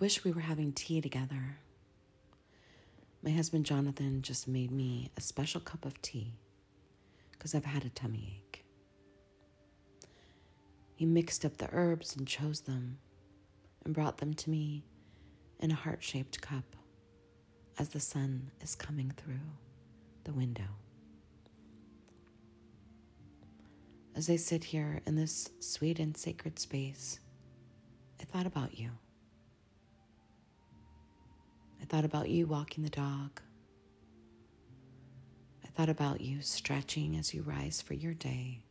wish we were having tea together. My husband Jonathan just made me a special cup of tea because I've had a tummy ache. He mixed up the herbs and chose them and brought them to me in a heart-shaped cup as the sun is coming through the window. As I sit here in this sweet and sacred space, I thought about you. I thought about you walking the dog. I thought about you stretching as you rise for your day.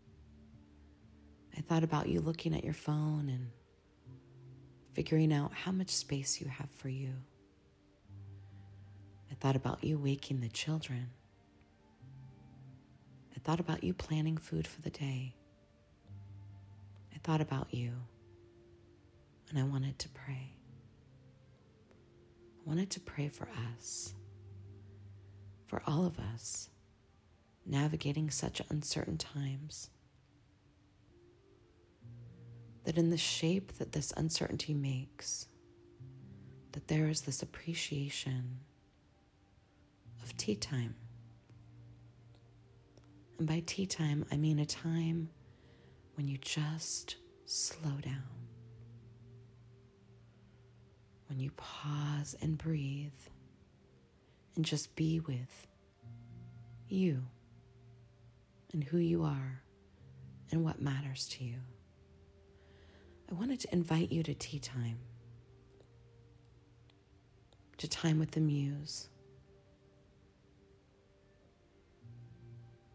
I thought about you looking at your phone and figuring out how much space you have for you. I thought about you waking the children. I thought about you planning food for the day. I thought about you, and I wanted to pray. I wanted to pray for us, for all of us, navigating such uncertain times, that in the shape that this uncertainty makes, that there is this appreciation of tea time. And by tea time, I mean a time when you just slow down, when you pause and breathe and just be with you and who you are and what matters to you. I wanted to invite you to tea time, to time with the muse,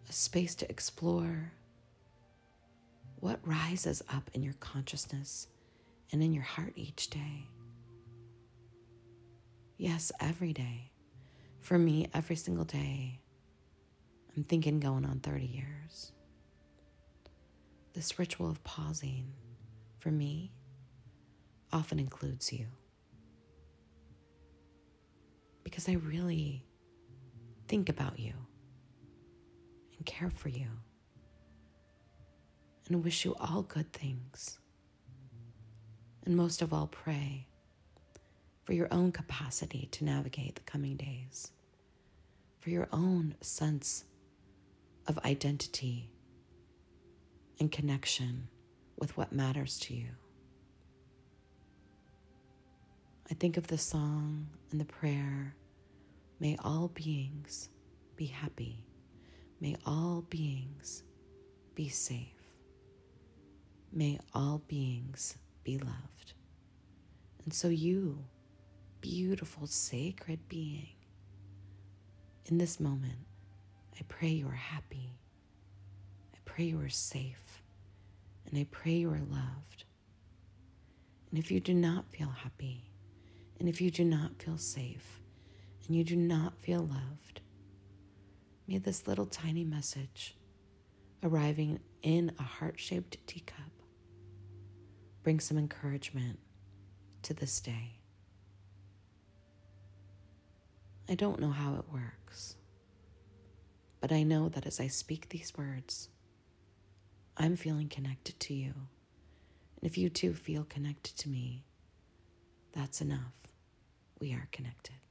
a space to explore what rises up in your consciousness and in your heart each day. Yes, every day. For me, every single day, I'm thinking going on 30 years. This ritual of pausing, for me, often includes you. Because I really think about you and care for you and wish you all good things. And most of all, pray for your own capacity to navigate the coming days, for your own sense of identity and connection with what matters to you. I think of the song and the prayer, may all beings be happy, may all beings be safe, may all beings be loved. And so you, beautiful, sacred being, in this moment, I pray you are happy, I pray you are safe, and I pray you are loved. And if you do not feel happy, and if you do not feel safe, and you do not feel loved, may this little tiny message, arriving in a heart-shaped teacup, bring some encouragement to this day. I don't know how it works, but I know that as I speak these words, I'm feeling connected to you, and if you too feel connected to me, that's enough. We are connected.